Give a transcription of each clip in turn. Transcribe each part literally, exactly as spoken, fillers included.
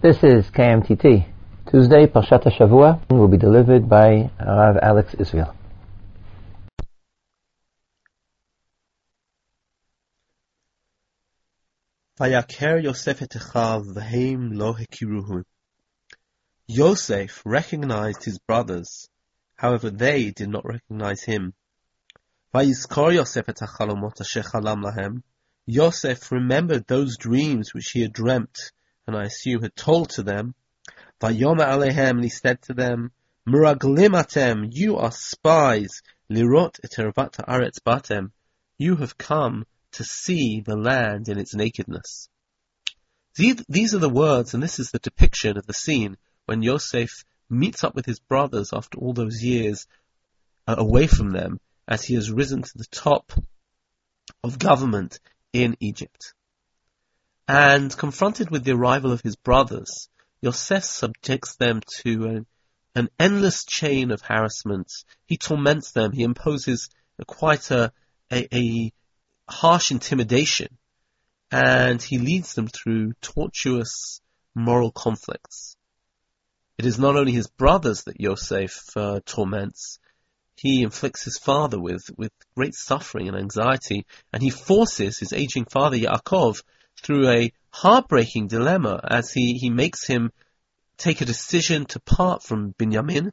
This is K M T T. Tuesday, Parashat HaShavua will be delivered by Rav Alex Israel. Vayaker Yosef et Echav v'hem lo hekiruhu. Yosef recognized his brothers, however they did not recognize him. Vayizkor Yosef et hachalomot asher chalam lahem. Yosef remembered those dreams which he had dreamt, and I assume had told to them. Vayoma alehem, and he said to them, Meraglim atem, you are spies, lirot et ervat haaretz batem, you have come to see the land in its nakedness. These are the words, and this is the depiction of the scene when Yosef meets up with his brothers after all those years away from them, as he has risen to the top of government in Egypt. And confronted with the arrival of his brothers, Yosef subjects them to an, an endless chain of harassment. He torments them. He imposes a, quite a, a, a harsh intimidation. And he leads them through tortuous moral conflicts. It is not only his brothers that Yosef uh, torments. He inflicts his father with, with great suffering and anxiety. And he forces his aging father, Yaakov, through a heartbreaking dilemma as he, he makes him take a decision to part from Binyamin,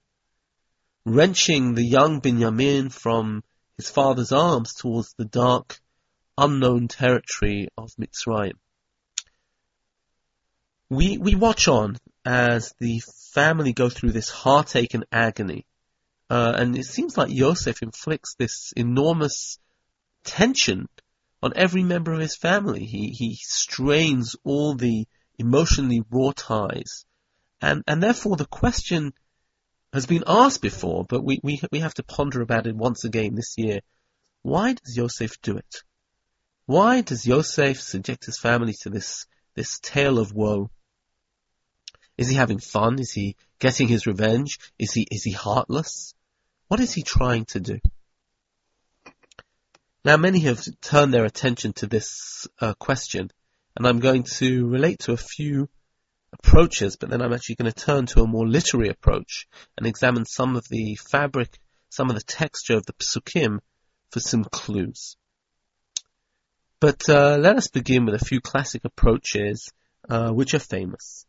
wrenching the young Binyamin from his father's arms towards the dark, unknown territory of Mitzrayim. We, we watch on as the family go through this heartache and agony. Uh, and it seems like Yosef inflicts this enormous tension on every member of his family. He he strains all the emotionally raw ties. And and therefore the question has been asked before, but we, we, we have to ponder about it once again this year. Why does Yosef do it? Why does Yosef subject his family to this, this tale of woe? Is he having fun? Is he getting his revenge? Is he is he heartless? What is he trying to do? Now, many have turned their attention to this uh, question, and I'm going to relate to a few approaches, but then I'm actually going to turn to a more literary approach and examine some of the fabric, some of the texture of the Psukim for some clues. But uh, let us begin with a few classic approaches uh, which are famous.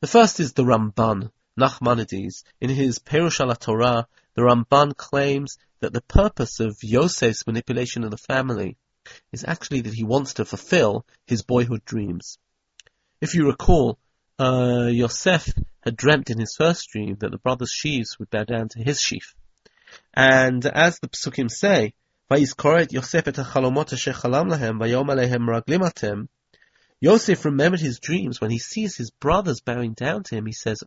The first is the Ramban, Nachmanides. In his Perusha la Torah, the Ramban claims that the purpose of Yosef's manipulation of the family is actually that he wants to fulfill his boyhood dreams. If you recall, uh, Yosef had dreamt in his first dream that the brothers' sheaves would bow down to his sheaf. And as the Psukim say, Yosef remembered his dreams. When he sees his brothers bowing down to him, he says,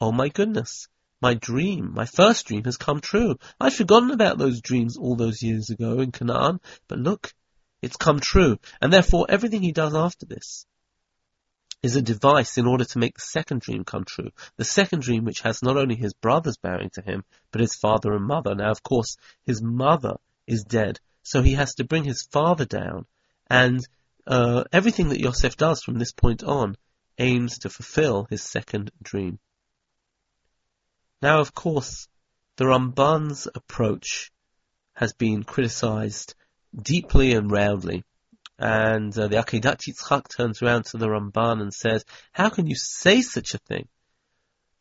"Oh my goodness, my dream, my first dream has come true. I'd forgotten about those dreams all those years ago in Canaan, but look, it's come true." And therefore everything he does after this is a device in order to make the second dream come true. The second dream which has not only his brothers bowing to him, but his father and mother. Now, of course, his mother is dead, so he has to bring his father down. And uh, everything that Yosef does from this point on aims to fulfill his second dream. Now, of course, the Ramban's approach has been criticized deeply and roundly. And uh, the Akedat Yitzchak turns around to the Ramban and says, "How can you say such a thing?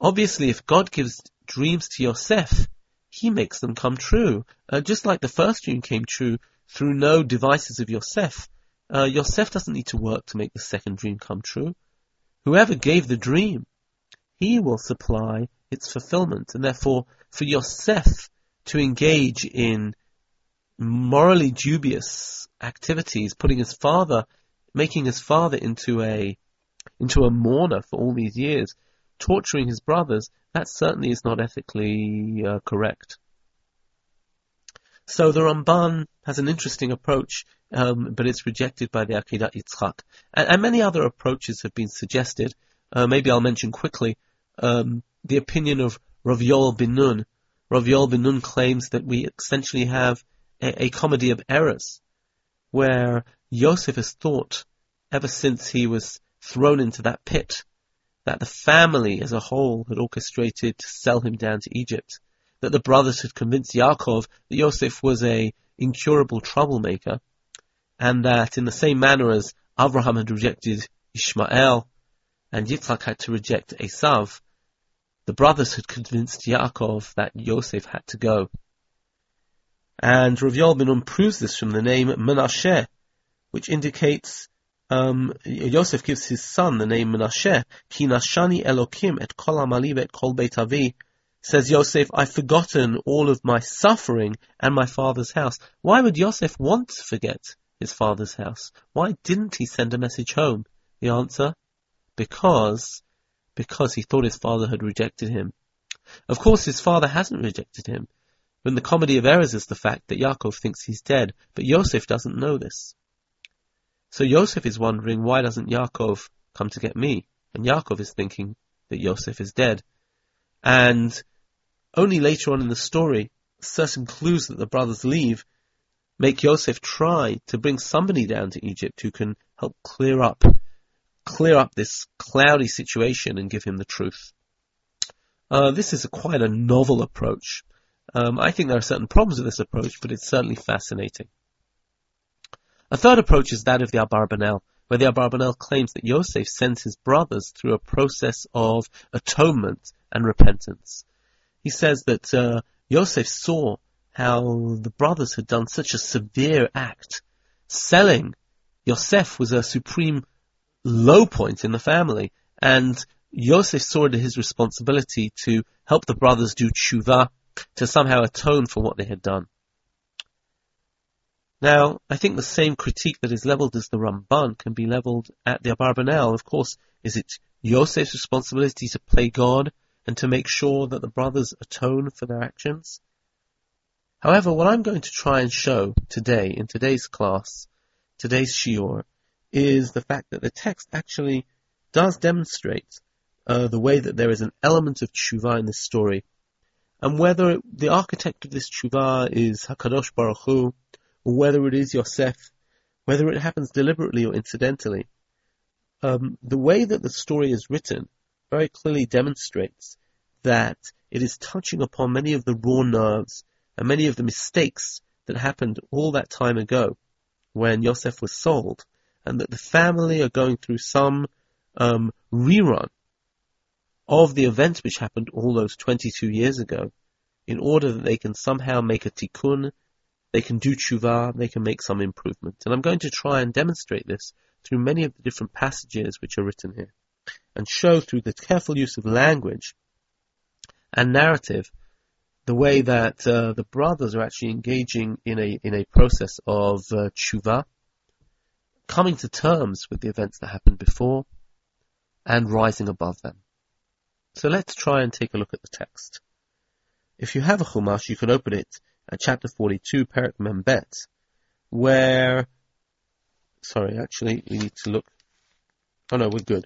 Obviously, if God gives dreams to Yosef, he makes them come true. Uh, just like the first dream came true through no devices of Yosef, uh, Yosef doesn't need to work to make the second dream come true. Whoever gave the dream, he will supply its fulfillment." And therefore, for Yosef to engage in morally dubious activities, putting his father, making his father into a into a mourner for all these years, torturing his brothers, that certainly is not ethically uh, correct. So the Ramban has an interesting approach, um, but it's rejected by the Akedat Yitzchak. And, and many other approaches have been suggested. Uh, maybe I'll mention quickly um, the opinion of Rav Yoel Bin Nun. Rav Yoel Bin Nun claims that we essentially have a, a comedy of errors, where Yosef is thought, ever since he was thrown into that pit, that the family as a whole had orchestrated to sell him down to Egypt, that the brothers had convinced Yaakov that Yosef was an incurable troublemaker, and that in the same manner as Avraham had rejected Ishmael and Yitzhak had to reject Esav, the brothers had convinced Yaakov that Yosef had to go. And Rav Yoel Bin Nun proves this from the name Menasheh, which indicates um, Yosef gives his son the name Menasheh. Ki nashani Elokim et kol amali et kol beit avi. Says Yosef, I've forgotten all of my suffering and my father's house. Why would Yosef want to forget his father's house? Why didn't he send a message home? The answer, because, because he thought his father had rejected him. Of course, his father hasn't rejected him. When the comedy of errors is the fact that Yaakov thinks he's dead, but Yosef doesn't know this. So Yosef is wondering, why doesn't Yaakov come to get me? And Yaakov is thinking that Yosef is dead. And only later on in the story, certain clues that the brothers leave make Yosef try to bring somebody down to Egypt who can help clear up, clear up this cloudy situation and give him the truth. Uh, this is a, quite a novel approach. Um, I think there are certain problems with this approach, but it's certainly fascinating. A third approach is that of the Abarbanel, where the Abarbanel claims that Yosef sends his brothers through a process of atonement and repentance. He says that uh, Yosef saw how the brothers had done such a severe act. Selling Yosef was a supreme low point in the family, and Yosef saw it as his responsibility to help the brothers do tshuva, to somehow atone for what they had done. Now, I think the same critique that is leveled as the Ramban can be leveled at the Abarbanel. Of course, is it Yosef's responsibility to play God and to make sure that the brothers atone for their actions? However, what I'm going to try and show today, in today's class, today's shiur, is the fact that the text actually does demonstrate uh, the way that there is an element of tshuva in this story, and whether the architect of this tshuva is HaKadosh Baruch Hu, or whether it is Yosef, whether it happens deliberately or incidentally. Um, the way that the story is written very clearly demonstrates that it is touching upon many of the raw nerves and many of the mistakes that happened all that time ago when Yosef was sold, and that the family are going through some um, rerun of the event which happened all those twenty-two years ago in order that they can somehow make a tikkun, they can do tshuva, they can make some improvement. And I'm going to try and demonstrate this through many of the different passages which are written here, and show through the careful use of language and narrative the way that uh, the brothers are actually engaging in a in a process of uh, tshuva, coming to terms with the events that happened before, and rising above them. So let's try and take a look at the text. If you have a Chumash, you can open it at chapter forty-two, Perek Membet, where... Sorry, actually, we need to look... Oh no, we're good.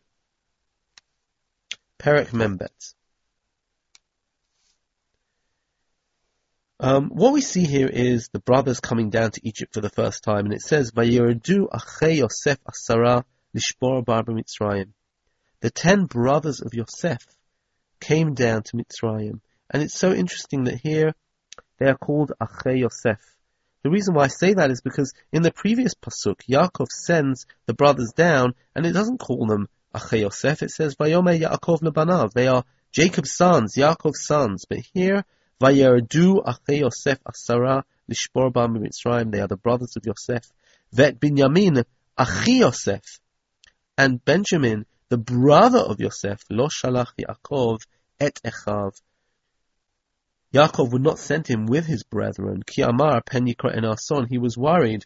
Perek Membet. Um, what we see here is the brothers coming down to Egypt for the first time, and it says, Vayeredu Achei Yosef Asara Lishbor Barba Mitzrayim. The ten brothers of Yosef came down to Mitzrayim. And it's so interesting that here they are called Achei Yosef. The reason why I say that is because in the previous pasuk, Yaakov sends the brothers down, and it doesn't call them Achei Yosef. It says, Vayome Yaakov lebanav. They are Jacob's sons, Yaakov's sons. But here, Vayerdu Achei Yosef asara lishbor ba mitzrayim. They are the brothers of Yosef. Vet Binyamin Achei Yosef. And Benjamin, the brother of Yosef, Lo shalach Yaakov et echav. Yaakov would not send him with his brethren. Ki amar pen yikra en ason. He was worried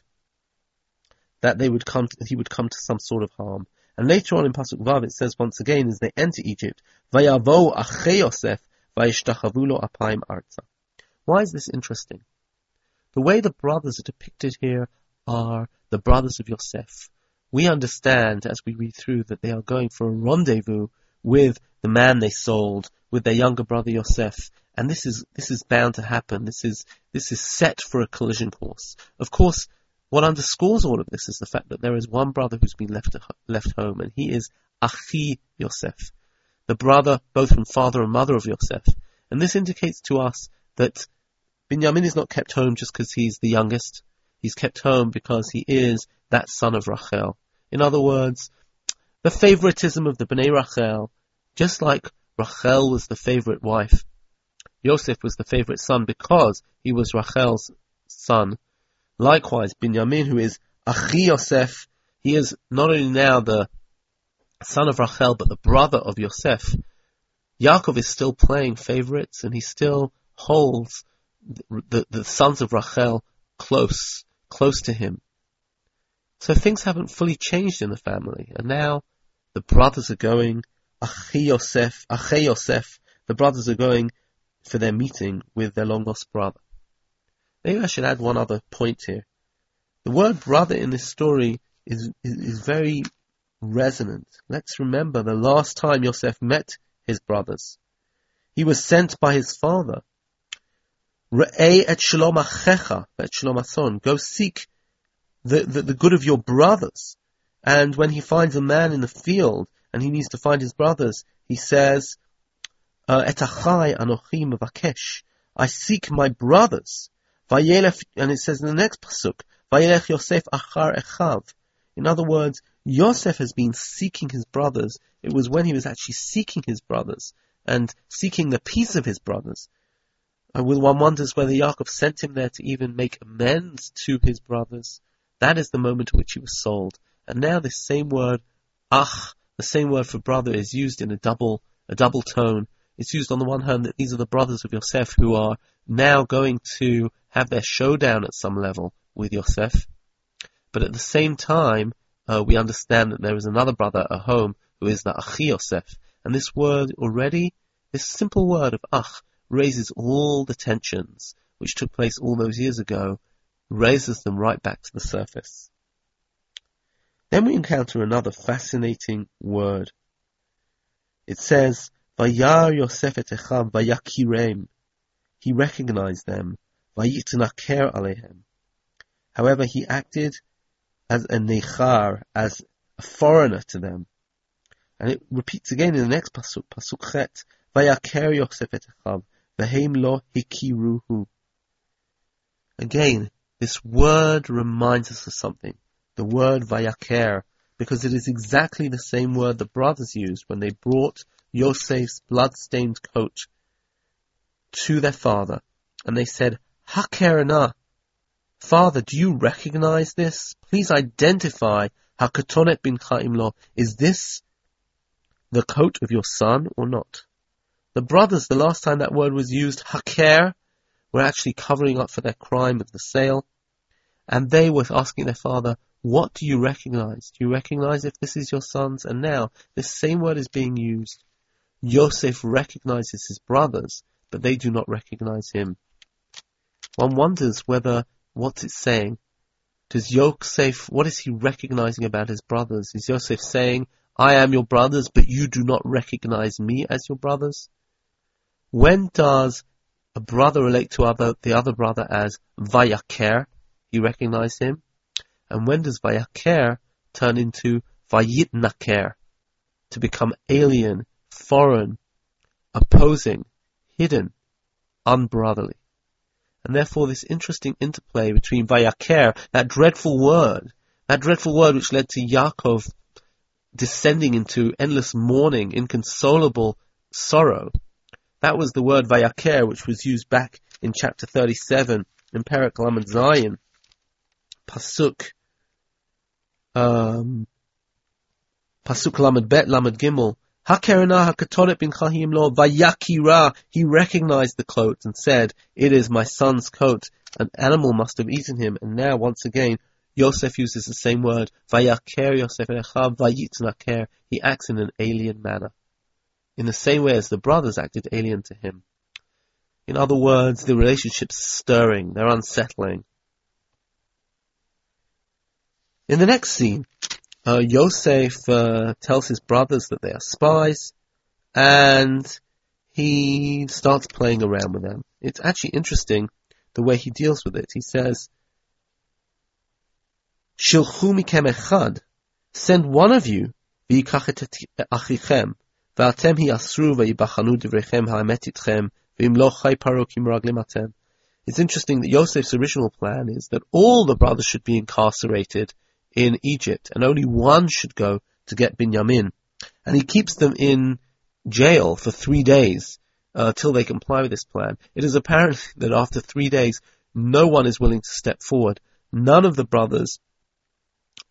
that they would come. To, he would come to some sort of harm. And later on in pasuk vav, it says once again, as they enter Egypt, vayavo achei Yosef vayishtachavu lo apayim arza. Why is this interesting? The way the brothers are depicted here are the brothers of Yosef. We understand as we read through that they are going for a rendezvous with the man they sold, with their younger brother Yosef. And this is this is bound to happen. This is this is set for a collision course. Of course, what underscores all of this is the fact that there is one brother who's been left left home, and he is Achei Yosef. the brother both from father and mother of Yosef. And this indicates to us that Binyamin is not kept home just because he's the youngest. He's kept home because he is that son of Rachel. In other words, the favoritism of the Bnei Rachel, just like Rachel was the favorite wife, Yosef was the favorite son because he was Rachel's son. Likewise, Binyamin, who is Achei Yosef, he is not only now the son of Rachel, but the brother of Yosef. Yaakov is still playing favorites, and he still holds the, the, the sons of Rachel close, close to him. So things haven't fully changed in the family, and now the brothers are going, Achei Yosef, Achei Yosef, the brothers are going for their meeting with their long-lost brother. Maybe I should add one other point here. The word brother in this story is, is, is very resonant. Let's remember the last time Yosef met his brothers. He was sent by his father. Re'eh et shalom achecha, et shalom ason. Go seek the, the, the good of your brothers. And when he finds a man in the field and he needs to find his brothers, he says, Et achai anochi mevakesh. I seek my brothers. Vayelef, and it says in the next pasuk, Vayelef Yosef achar echav. In other words, Yosef has been seeking his brothers. It was when he was actually seeking his brothers and seeking the peace of his brothers. And one wonders whether Yaakov sent him there to even make amends to his brothers. That is the moment at which he was sold. And now this same word, ach, the same word for brother, is used in a double, a double tone. It's used on the one hand that these are the brothers of Yosef who are now going to have their showdown at some level with Yosef. But at the same time, uh, we understand that there is another brother at home who is the Achei Yosef. And this word already, this simple word of ach, raises all the tensions which took place all those years ago, raises them right back to the surface. Then we encounter another fascinating word. It says, Vayar Yosef et Echav vayakirem. He recognized them. Vayitnaker alehem. However, he acted as a nechar, as a foreigner to them. And it repeats again in the next pasuk, pasuk chet, Vayaker Yosef et Echav vehem lo hikiruhu. Again, this word reminds us of something. The word vayaker, because it is exactly the same word the brothers used when they brought Yosef's blood-stained coat to their father, and they said, Hakerna, Father, do you recognize this? Please identify Hakatonet bin Chaimlo. Is this the coat of your son or not? The brothers, the last time that word was used, Haker, were actually covering up for their crime of the sale, and they were asking their father, what do you recognize? Do you recognize if this is your son's? And now, this same word is being used. Yosef recognizes his brothers, but they do not recognize him. One wonders whether, what's it saying? Does Yosef, what is he recognizing about his brothers? Is Yosef saying, I am your brothers, but you do not recognize me as your brothers? When does a brother relate to other, the other brother as Vayaker? He recognized him. And when does Vayaker turn into Vayitnaker? To become alien, foreign, opposing, hidden, unbrotherly. And therefore this interesting interplay between Vayaker, that dreadful word, that dreadful word which led to Yaakov descending into endless mourning, inconsolable sorrow. That was the word Vayaker which was used back in chapter thirty-seven in Perek Lamed Zayin. Pasuk, um, Pasuk Lamed Bet, Lamed Gimel. Hakerna hakatonet bin chahim lo vayakira. He recognized the coat and said, it is my son's coat. An animal must have eaten him. And now, once again, Yosef uses the same word. Vayaker Yosef echav vayitnaker. He acts in an alien manner. In the same way as the brothers acted alien to him. In other words, the relationship's stirring. They're unsettling. In the next scene, uh, Yosef uh, tells his brothers that they are spies, and he starts playing around with them. It's actually interesting the way he deals with it. He says, Shilchu mikem echad, send one of you, v'yikach et achichem, ואתם יאסרו ויבחנו דבריכם האמת איתכם, ואם לא חי פרעה כי מרגלים אתם. It's interesting that Yosef's original plan is that all the brothers should be incarcerated in Egypt, and only one should go to get Binyamin. And he keeps them in jail for three days uh, till they comply with this plan. It is apparent that after three days, no one is willing to step forward. None of the brothers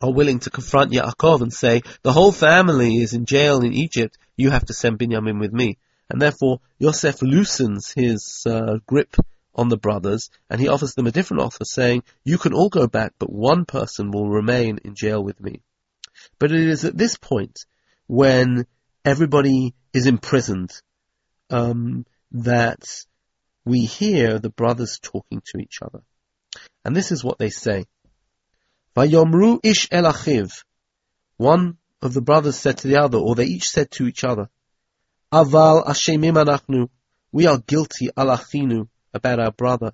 are willing to confront Yaakov and say, the whole family is in jail in Egypt, you have to send Binyamin with me. And therefore, Yosef loosens his uh, grip on the brothers, and he offers them a different offer, saying, you can all go back, but one person will remain in jail with me. But it is at this point, when everybody is imprisoned, um, that we hear the brothers talking to each other. And this is what they say. Vayomru ish el achiv. One of the brothers said to the other, or they each said to each other, Aval ashemim anachnu. We are guilty al achinu, about our brother,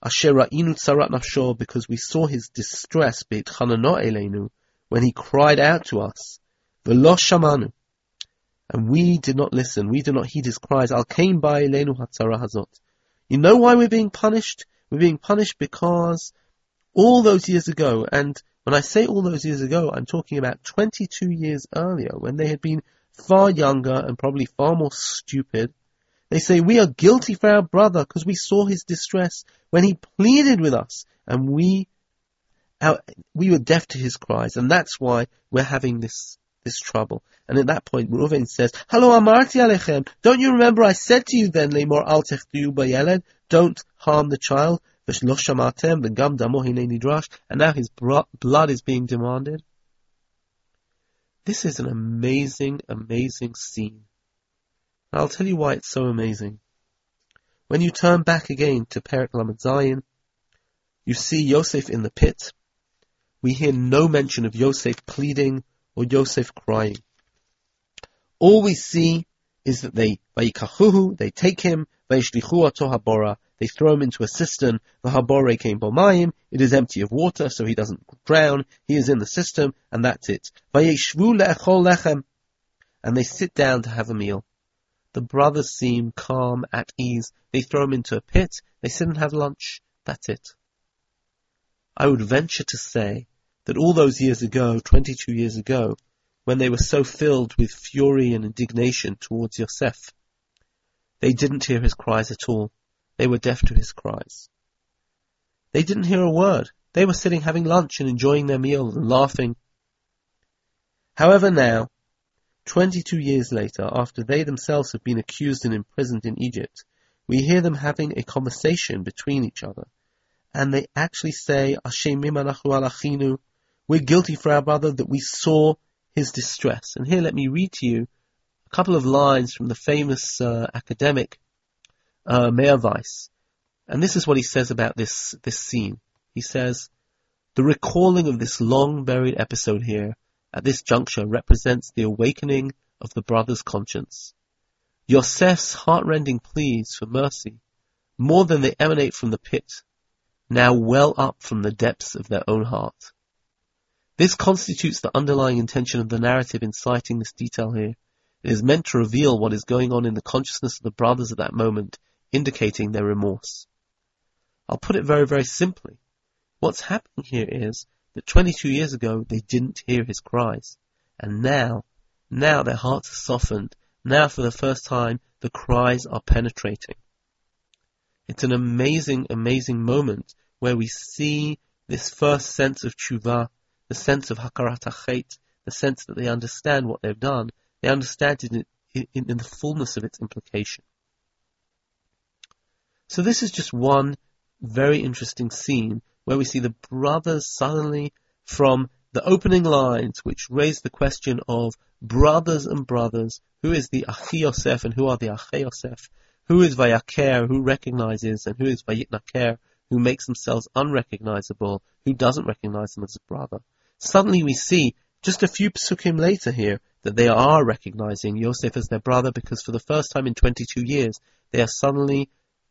Asher ra'inu tzarat nafsho, because we saw his distress, beit chanano elenu, when he cried out to us, v'lo shamanu, and we did not listen, we did not heed his cries, al kain ba elenu hatzara hazot. You know why we're being punished? We're being punished because all those years ago, and when I say all those years ago, I'm talking about twenty-two years earlier, when they had been far younger and probably far more stupid. They say, we are guilty for our brother because we saw his distress when he pleaded with us, and we our, we were deaf to his cries, and that's why we're having this this trouble. And at that point, Reuven says, Hello, amarti alechem. Don't you remember I said to you then, Lemor al techdu bayeled, don't harm the child, v'shlo shamartem, v'gam damo hinei nidrash, and now his bro- blood is being demanded. This is an amazing, amazing scene. I'll tell you why it's so amazing. When you turn back again to Perek Lamed Zayin, you see Yosef in the pit. We hear no mention of Yosef pleading or Yosef crying. All we see is that they vayikachuhu, they take him, vayishlichu ato habora, they throw him into a cistern. The habora came bomayim, it is empty of water, so he doesn't drown. He is in the cistern, and that's it. Vayishvu le'echol lechem, and they sit down to have a meal. The brothers seem calm, at ease. They throw him into a pit. They sit and have lunch. That's it. I would venture to say that all those years ago, twenty-two years ago, when they were so filled with fury and indignation towards Yosef, they didn't hear his cries at all. They were deaf to his cries. They didn't hear a word. They were sitting having lunch and enjoying their meal and laughing. However now, twenty-two years later, after they themselves have been accused and imprisoned in Egypt, we hear them having a conversation between each other, and they actually say, "Ashemim anachnu al achinu," we're guilty for our brother that we saw his distress. And here, let me read to you a couple of lines from the famous uh, academic uh, Meir Weiss, and this is what he says about this this scene. He says, "The recalling of this long-buried episode here at this juncture represents the awakening of the brother's conscience. Yosef's heart-rending pleas for mercy, more than they emanate from the pit, now well up from the depths of their own heart. This constitutes the underlying intention of the narrative in citing this detail here. It is meant to reveal what is going on in the consciousness of the brothers at that moment, indicating their remorse." I'll put it very, very simply. What's happening here is that twenty-two years ago they didn't hear his cries, and now, now their hearts are softened, now for the first time the cries are penetrating. It's an amazing, amazing moment where we see this first sense of tshuva, the sense of hakarat achait, the sense that they understand what they've done, they understand it in, in, in the fullness of its implication. So this is just one very interesting scene where we see the brothers suddenly, from the opening lines, which raise the question of brothers and brothers, who is the Achei Yosef and who are the Achei Yosef, who is Vayaker, who recognizes, and who is Vayitnaker, who makes themselves unrecognizable, who doesn't recognize them as a brother. Suddenly we see, just a few psukim later here, that they are recognizing Yosef as their brother, because for the first time in twenty-two years, they are suddenly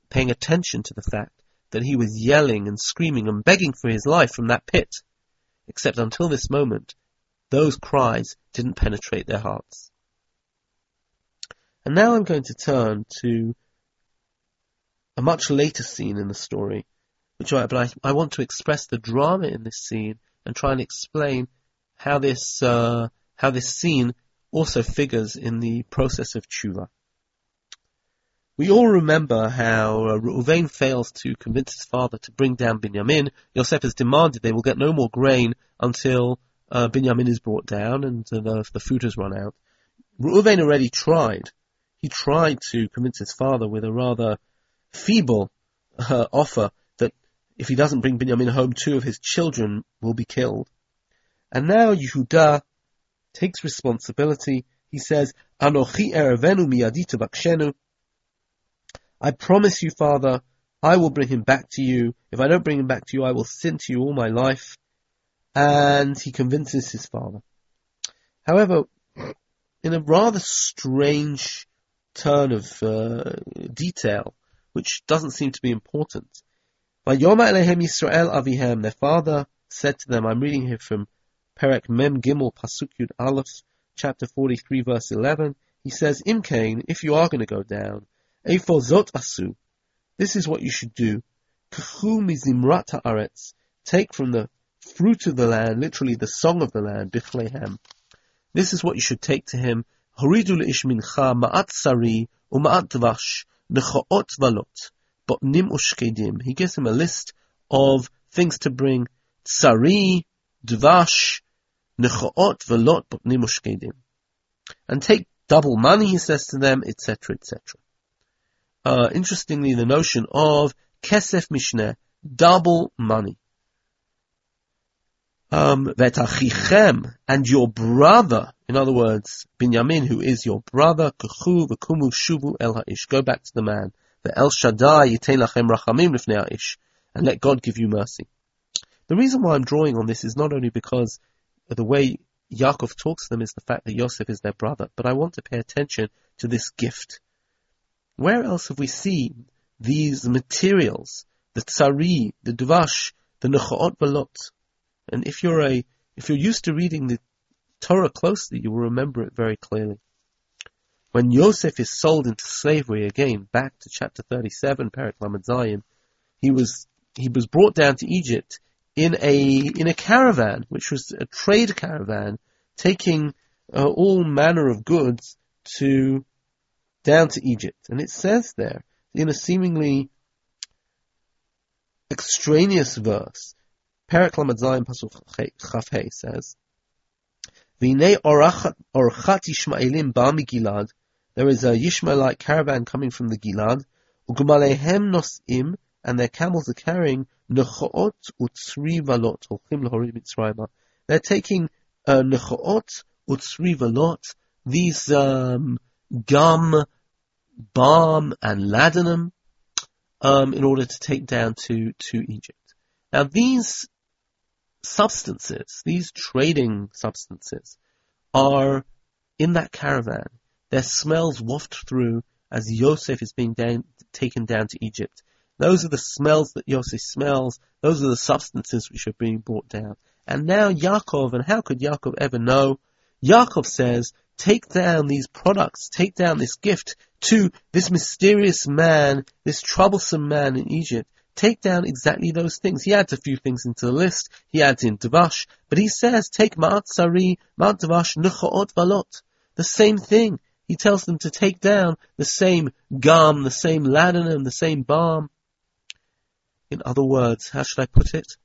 paying attention to the fact that he was yelling and screaming and begging for his life from that pit. Except until this moment, those cries didn't penetrate their hearts. And now I'm going to turn to a much later scene in the story, which I, but I, I want to express the drama in this scene and try and explain how this uh, how this scene also figures in the process of tshuva. We all remember how uh, Reuven fails to convince his father to bring down Binyamin. Yosef has demanded they will get no more grain until uh, Binyamin is brought down and uh, the, the food has run out. Reuven already tried. He tried to convince his father with a rather feeble uh, offer that if he doesn't bring Binyamin home, two of his children will be killed. And now Yehuda takes responsibility. He says, "Anochi erevenu miyadi tavakshenu." I promise you, Father, I will bring him back to you. If I don't bring him back to you, I will sin to you all my life. And he convinces his father. However, in a rather strange turn of uh, detail, which doesn't seem to be important, Vayoma Elehem Yisrael Avihem, their father said to them, I'm reading here from Perek Mem Gimel, Pasuk Yud Aleph, chapter forty-three, verse eleven. He says, Im Kain, if you are going to go down, Efor zot asu, this is what you should do. K'chu mizimrat ha'aretz, take from the fruit of the land, literally the song of the land, bichlehem. This is what you should take to him. Horidu le'ish mincha ma'at sari u'ma'at dvash necho'ot valot botnim u'shkedim. He gives him a list of things to bring. Tsari, dvash, necho'ot valot botnim u'shkedim. And take double money, he says to them, et cetera, et cetera. Uh, interestingly, the notion of kesef mishneh, double money. Um, Vetachichem, and your brother, in other words, Binyamin, who is your brother, Kechu v'kumu shuvu el ha'ish, go back to the man. Ve'el Shaddai yitein lachem rachamim lifnei ha'ish, and let God give you mercy. The reason why I'm drawing on this is not only because the way Yaakov talks to them is the fact that Yosef is their brother, but I want to pay attention to this gift. Where else have we seen these materials, the tsari, the dvash, the necho'ot balot? And if you're a, if you're used to reading the Torah closely, you will remember it very clearly. When Yosef is sold into slavery again, back to chapter thirty-seven, Perek Lamed Zayin, he was he was brought down to Egypt in a in a caravan, which was a trade caravan, taking uh, all manner of goods to. down to Egypt. And it says there, in a seemingly extraneous verse, Perek Lamed Zayin Pasuk Chaf Hei says, V'nei orchat Yishmaelim ba migilad, there is a Yishmaelite caravan coming from the Gilad, Ugmalehem nosim, and their camels are carrying necho'ot u'tzri valot, holchim l'hori Mitzrayim. They're taking uh, necho'ot u'tzri valot, these um, gum, balm, and ladanum, um, in order to take down to, to Egypt. Now these substances, these trading substances, are in that caravan. Their smells waft through as Yosef is being down, taken down to Egypt. Those are the smells that Yosef smells. Those are the substances which are being brought down. And now Yaakov, and how could Yaakov ever know? Yaakov says, take down these products, take down this gift to this mysterious man, this troublesome man in Egypt. Take down exactly those things. He adds a few things into the list. He adds in Davash. But he says, take Ma'at Sari, Ma'at Davash, Necho'ot Valot. The same thing. He tells them to take down the same gum, the same ladanum, the same balm. In other words, how should I put it?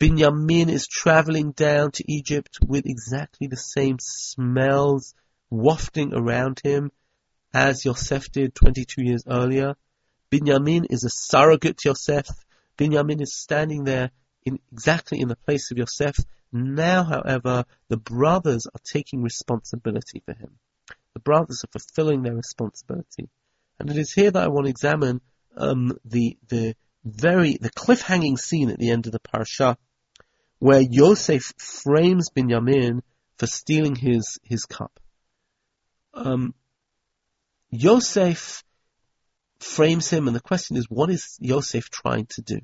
Binyamin is traveling down to Egypt with exactly the same smells wafting around him as Yosef did twenty-two years earlier. Binyamin is a surrogate Yosef. Binyamin is standing there in exactly in the place of Yosef. Now, however, the brothers are taking responsibility for him. The brothers are fulfilling their responsibility. And it is here that I want to examine um, the the very the cliffhanging scene at the end of the parasha, where Yosef frames Binyamin for stealing his, his cup. Um, Yosef frames him, and the question is, what is Yosef trying to do?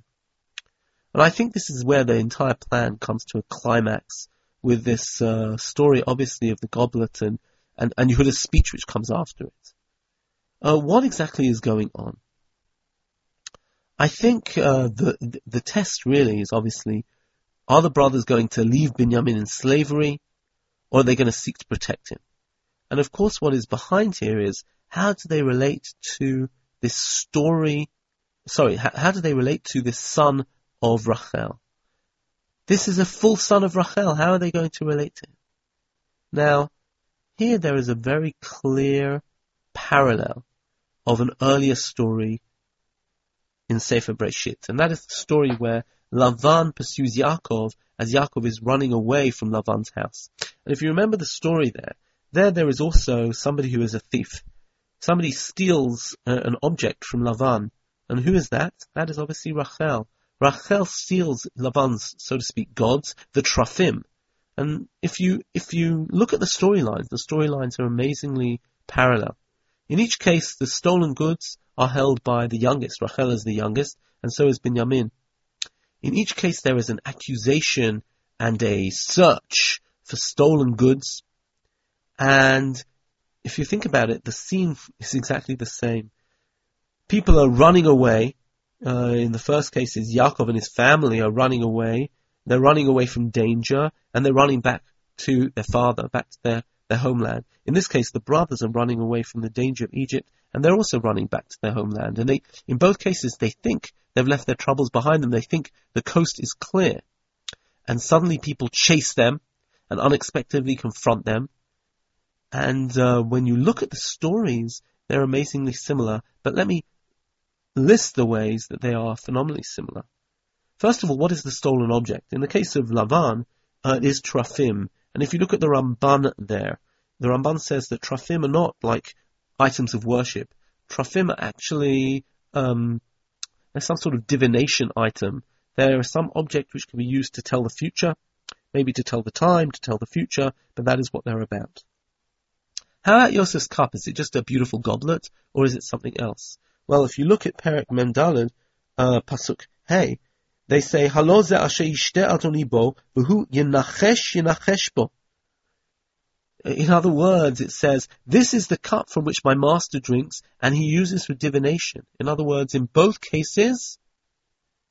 And I think this is where the entire plan comes to a climax with this uh, story, obviously, of the goblet and, and, and Yehuda's speech, which comes after it. Uh, what exactly is going on? I think uh, the the test really is obviously, are the brothers going to leave Binyamin in slavery, or are they going to seek to protect him? And of course what is behind here is, how do they relate to this story, sorry, how, how do they relate to this son of Rachel? This is a full son of Rachel, how are they going to relate to him? Now, here there is a very clear parallel of an earlier story in Sefer Breshit, and that is the story where Lavan pursues Yaakov as Yaakov is running away from Lavan's house. And if you remember the story there, there there is also somebody who is a thief. Somebody steals uh, an object from Lavan, and who is that? That is obviously Rachel. Rachel steals Lavan's, so to speak, gods, the teraphim. And if you if you look at the storylines, the storylines are amazingly parallel. In each case, the stolen goods are held by the youngest. Rachel is the youngest, and so is Binyamin. In each case, there is an accusation and a search for stolen goods. And if you think about it, the scene is exactly the same. People are running away. Uh, in the first case, Yaakov and his family are running away. They're running away from danger, and they're running back to their father, back to their, their homeland. In this case, the brothers are running away from the danger of Egypt, and they're also running back to their homeland. And they, in both cases, they think they've left their troubles behind them. They think the coast is clear. And suddenly people chase them and unexpectedly confront them. And uh, when you look at the stories, they're amazingly similar. But let me list the ways that they are phenomenally similar. First of all, what is the stolen object? In the case of Lavan, uh, it is teraphim. And if you look at the Ramban there, the Ramban says that teraphim are not like items of worship. Teraphim are actually um, they're some sort of divination item. They're some object which can be used to tell the future, maybe to tell the time, to tell the future, but that is what they're about. How about Yosef's cup? Is it just a beautiful goblet, or is it something else? Well, if you look at Perek Mem Gimel, uh, Pasuk Hey, they say, "Halo ze asher yishteh Adoni bo, v'hu yenachesh yenachesh bo." In other words, it says, this is the cup from which my master drinks, and he uses for divination. In other words, in both cases,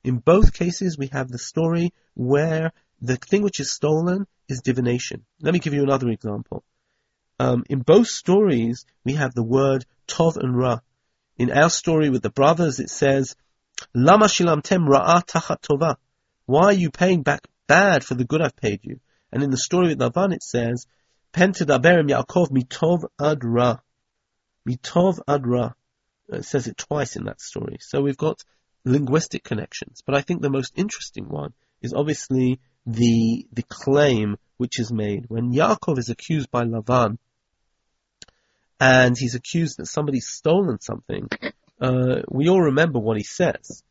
in both cases, we have the story where the thing which is stolen is divination. Let me give you another example. Um, in both stories, we have the word tov and ra. In our story with the brothers, it says, Lama shilamtem ra'a tachat tova. Why are you paying back bad for the good I've paid you? And in the story with Lavan, it says, Pen tedaberim Yaakov mitov ad ra. Mitov ad ra. It says it twice in that story. So we've got linguistic connections. But I think the most interesting one is obviously the the claim which is made. When Yaakov is accused by Lavan, and he's accused that somebody's stolen something, uh, we all remember what he says.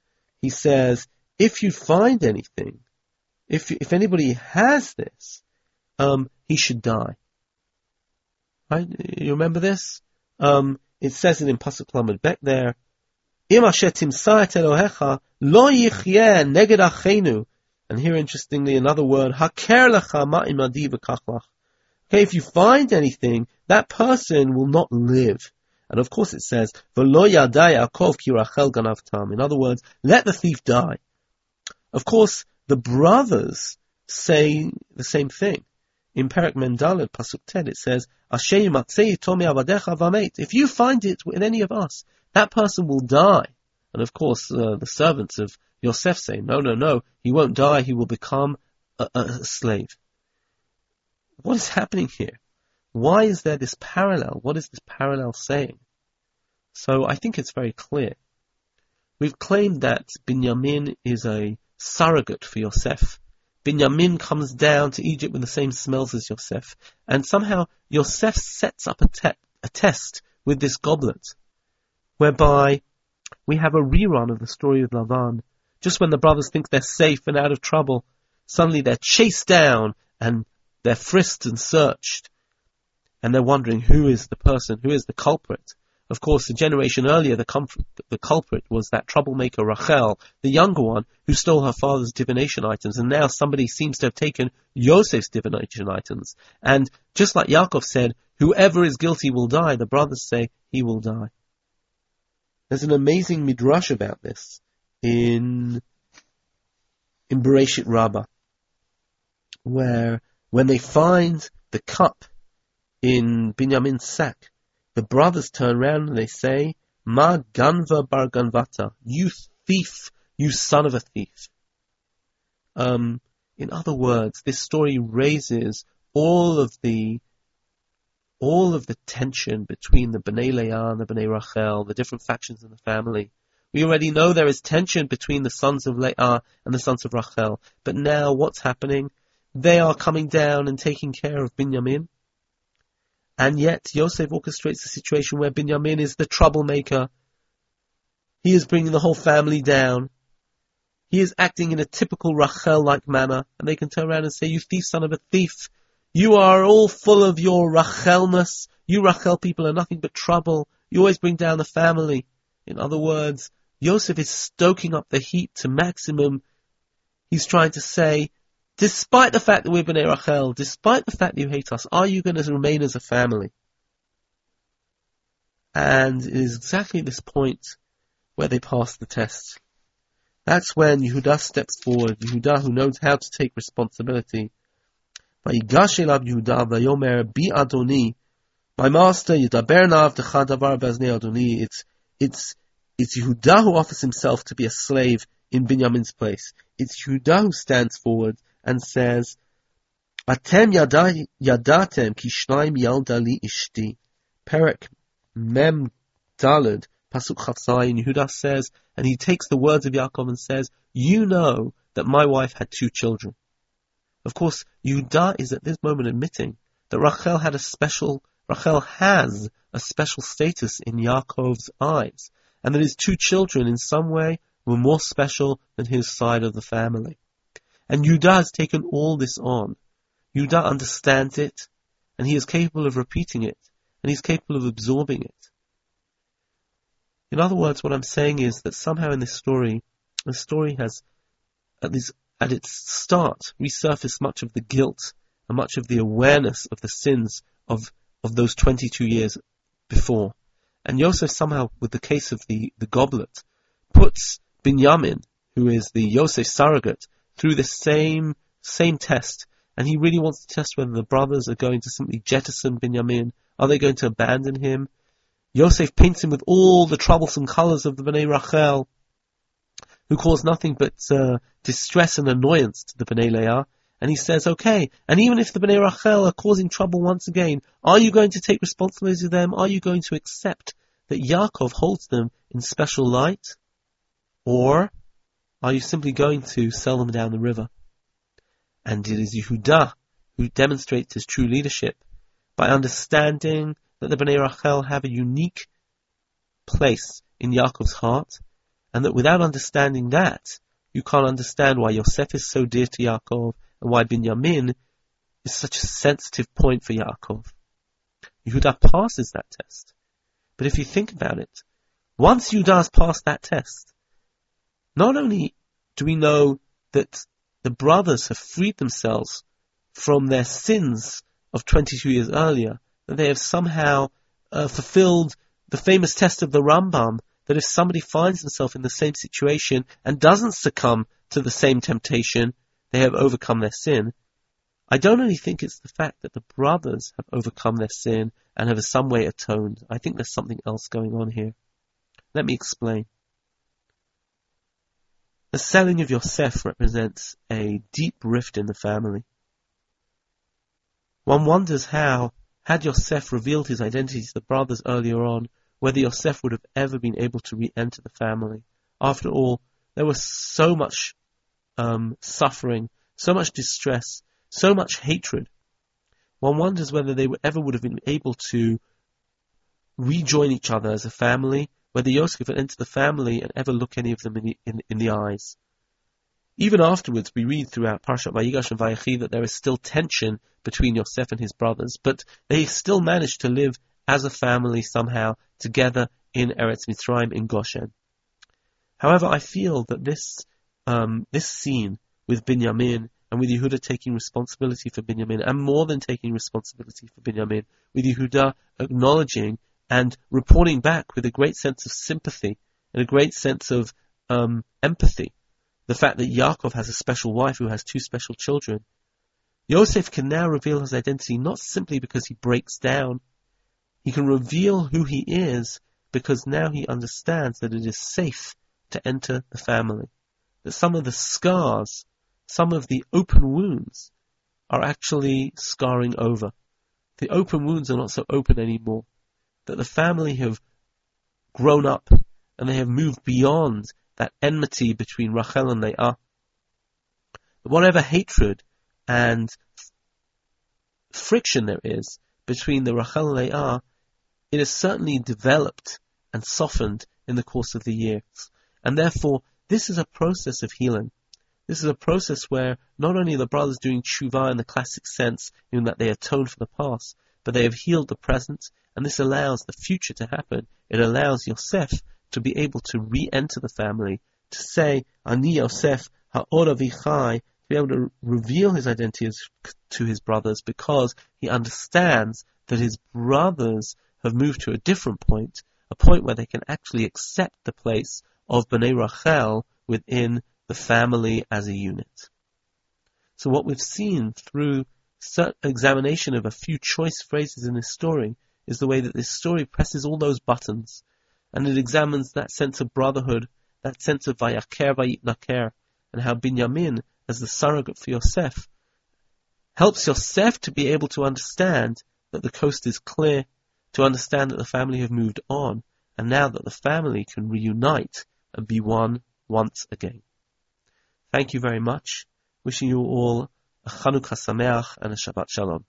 He says, if you find anything, if, if anybody has this, um, he should die. Right? You remember this? Um, it says it in Pasuk Lamed Bet there. And here, interestingly, another word. Okay, if you find anything, that person will not live. And of course it says, in other words, let the thief die. Of course, the brothers say the same thing. In Perek Mem Daled, Pasuk Ted, it says, if you find it in any of us, that person will die. And of course, uh, the servants of Yosef say, no, no, no, he won't die, he will become a, a slave. What is happening here? Why is there this parallel? What is this parallel saying? So I think it's very clear. We've claimed that Binyamin is a surrogate for Yosef. Binyamin comes down to Egypt with the same smells as Yosef. And somehow Yosef sets up a, te- a test with this goblet, whereby we have a rerun of the story of Lavan. Just when the brothers think they're safe and out of trouble, suddenly they're chased down and they're frisked and searched. And they're wondering, who is the person, who is the culprit? Of course, a generation earlier, the, comfort, the culprit was that troublemaker Rachel, the younger one, who stole her father's divination items. And now somebody seems to have taken Yosef's divination items. And just like Yaakov said, whoever is guilty will die, the brothers say, he will die. There's an amazing midrash about this in in Bereshit Rabbah, where when they find the cup in Binyamin's sack, the brothers turn around and they say, "Ma ganva bar ganvata," you thief, you son of a thief. Um, in other words, this story raises all of the all of the tension between the Bnei Leah and the Bnei Rachel, the different factions in the family. We already know there is tension between the sons of Leah and the sons of Rachel. But now what's happening? They are coming down and taking care of Binyamin. And yet Yosef orchestrates a situation where Binyamin is the troublemaker. He is bringing the whole family down. He is acting in a typical Rachel-like manner. And they can turn around and say, "You thief, son of a thief. You are all full of your Rachelness. You Rachel people are nothing but trouble. You always bring down the family." In other words, Yosef is stoking up the heat to maximum. He's trying to say, despite the fact that we're Bnei Rachel, despite the fact that you hate us, are you going to remain as a family? And it is exactly this point where they pass the test. That's when Yehuda steps forward. Yehuda, who knows how to take responsibility. My master, it's, it's, it's Yehuda who offers himself to be a slave in Binyamin's place. It's Yehuda who stands forward and says, "Atem yadatem ki shnaim yalda li ishti." Perek Mem Daled, Pasuk Chavzayin. Yehuda says, and he takes the words of Yaakov and says, "You know that my wife had two children." Of course, Yehuda is at this moment admitting that Rachel had a special, Rachel has a special status in Yaakov's eyes, and that his two children in some way were more special than his side of the family. And Yehuda has taken all this on. Yehuda understands it, and he is capable of repeating it, and he's capable of absorbing it. In other words, what I'm saying is that somehow in this story, the story has at least at its start resurface much of the guilt and much of the awareness of the sins of, of those twenty-two years before. And Yosef somehow, with the case of the, the goblet, puts Binyamin, who is the Yosef surrogate, through the same same test. And he really wants to test whether the brothers are going to simply jettison Binyamin. Are they going to abandon him? Yosef paints him with all the troublesome colors of the Bnei Rachel, who caused nothing but uh, distress and annoyance to the Bnei Leah. And he says, okay, and even if the Bnei Rachel are causing trouble once again, are you going to take responsibility for them? Are you going to accept that Yaakov holds them in special light? Or are you simply going to sell them down the river? And it is Yehuda who demonstrates his true leadership by understanding that the Bnei Rachel have a unique place in Yaakov's heart, and that without understanding that, you can't understand why Yosef is so dear to Yaakov and why Binyamin is such a sensitive point for Yaakov. Yehuda passes that test. But if you think about it, once Yehuda has passed that test, not only do we know that the brothers have freed themselves from their sins of twenty-two years earlier, that they have somehow uh, fulfilled the famous test of the Rambam, that if somebody finds himself in the same situation and doesn't succumb to the same temptation, they have overcome their sin. I don't only think it's the fact that the brothers have overcome their sin and have in some way atoned. I think there's something else going on here. Let me explain. The selling of Yosef represents a deep rift in the family. One wonders how, had Yosef revealed his identity to the brothers earlier on, whether Yosef would have ever been able to re-enter the family. After all, there was so much um, suffering, so much distress, so much hatred. One wonders whether they ever would have been able to rejoin each other as a family, whether Yosef would enter the family and ever look any of them in the, in, in the eyes. Even afterwards, we read throughout Parashat Vayigash and Vayechi that there is still tension between Yosef and his brothers, but they still managed to live as a family somehow, together in Eretz Mitzrayim, in Goshen. However, I feel that this um, this scene with Binyamin, and with Yehuda taking responsibility for Binyamin, and more than taking responsibility for Binyamin, with Yehuda acknowledging and reporting back with a great sense of sympathy and a great sense of um, empathy. The fact that Yaakov has a special wife who has two special children. Yosef can now reveal his identity not simply because he breaks down. He can reveal who he is because now he understands that it is safe to enter the family. That some of the scars, some of the open wounds are actually scarring over. The open wounds are not so open anymore. That the family have grown up and they have moved beyond that enmity between Rachel and Leah. Whatever hatred and friction there is between the Rachel and Leah, it is certainly developed and softened in the course of the years. And therefore, this is a process of healing. This is a process where not only are the brothers doing tshuva in the classic sense, in that they atone for the past, but they have healed the present, and this allows the future to happen. It allows Yosef to be able to re-enter the family, to say, Ani Yosef ha'or avichai, to be able to reveal his identity to his brothers, because he understands that his brothers have moved to a different point, a point where they can actually accept the place of Bnei Rachel within the family as a unit. So what we've seen through examination of a few choice phrases in this story is the way that this story presses all those buttons, and it examines that sense of brotherhood, that sense of vayaker vayitnaker, and how Binyamin, as the surrogate for Yosef, helps Yosef to be able to understand that the coast is clear, to understand that the family have moved on, and now that the family can reunite and be one once again. Thank you very much. Wishing you all a Chanukah Sameach and a Shabbat Shalom.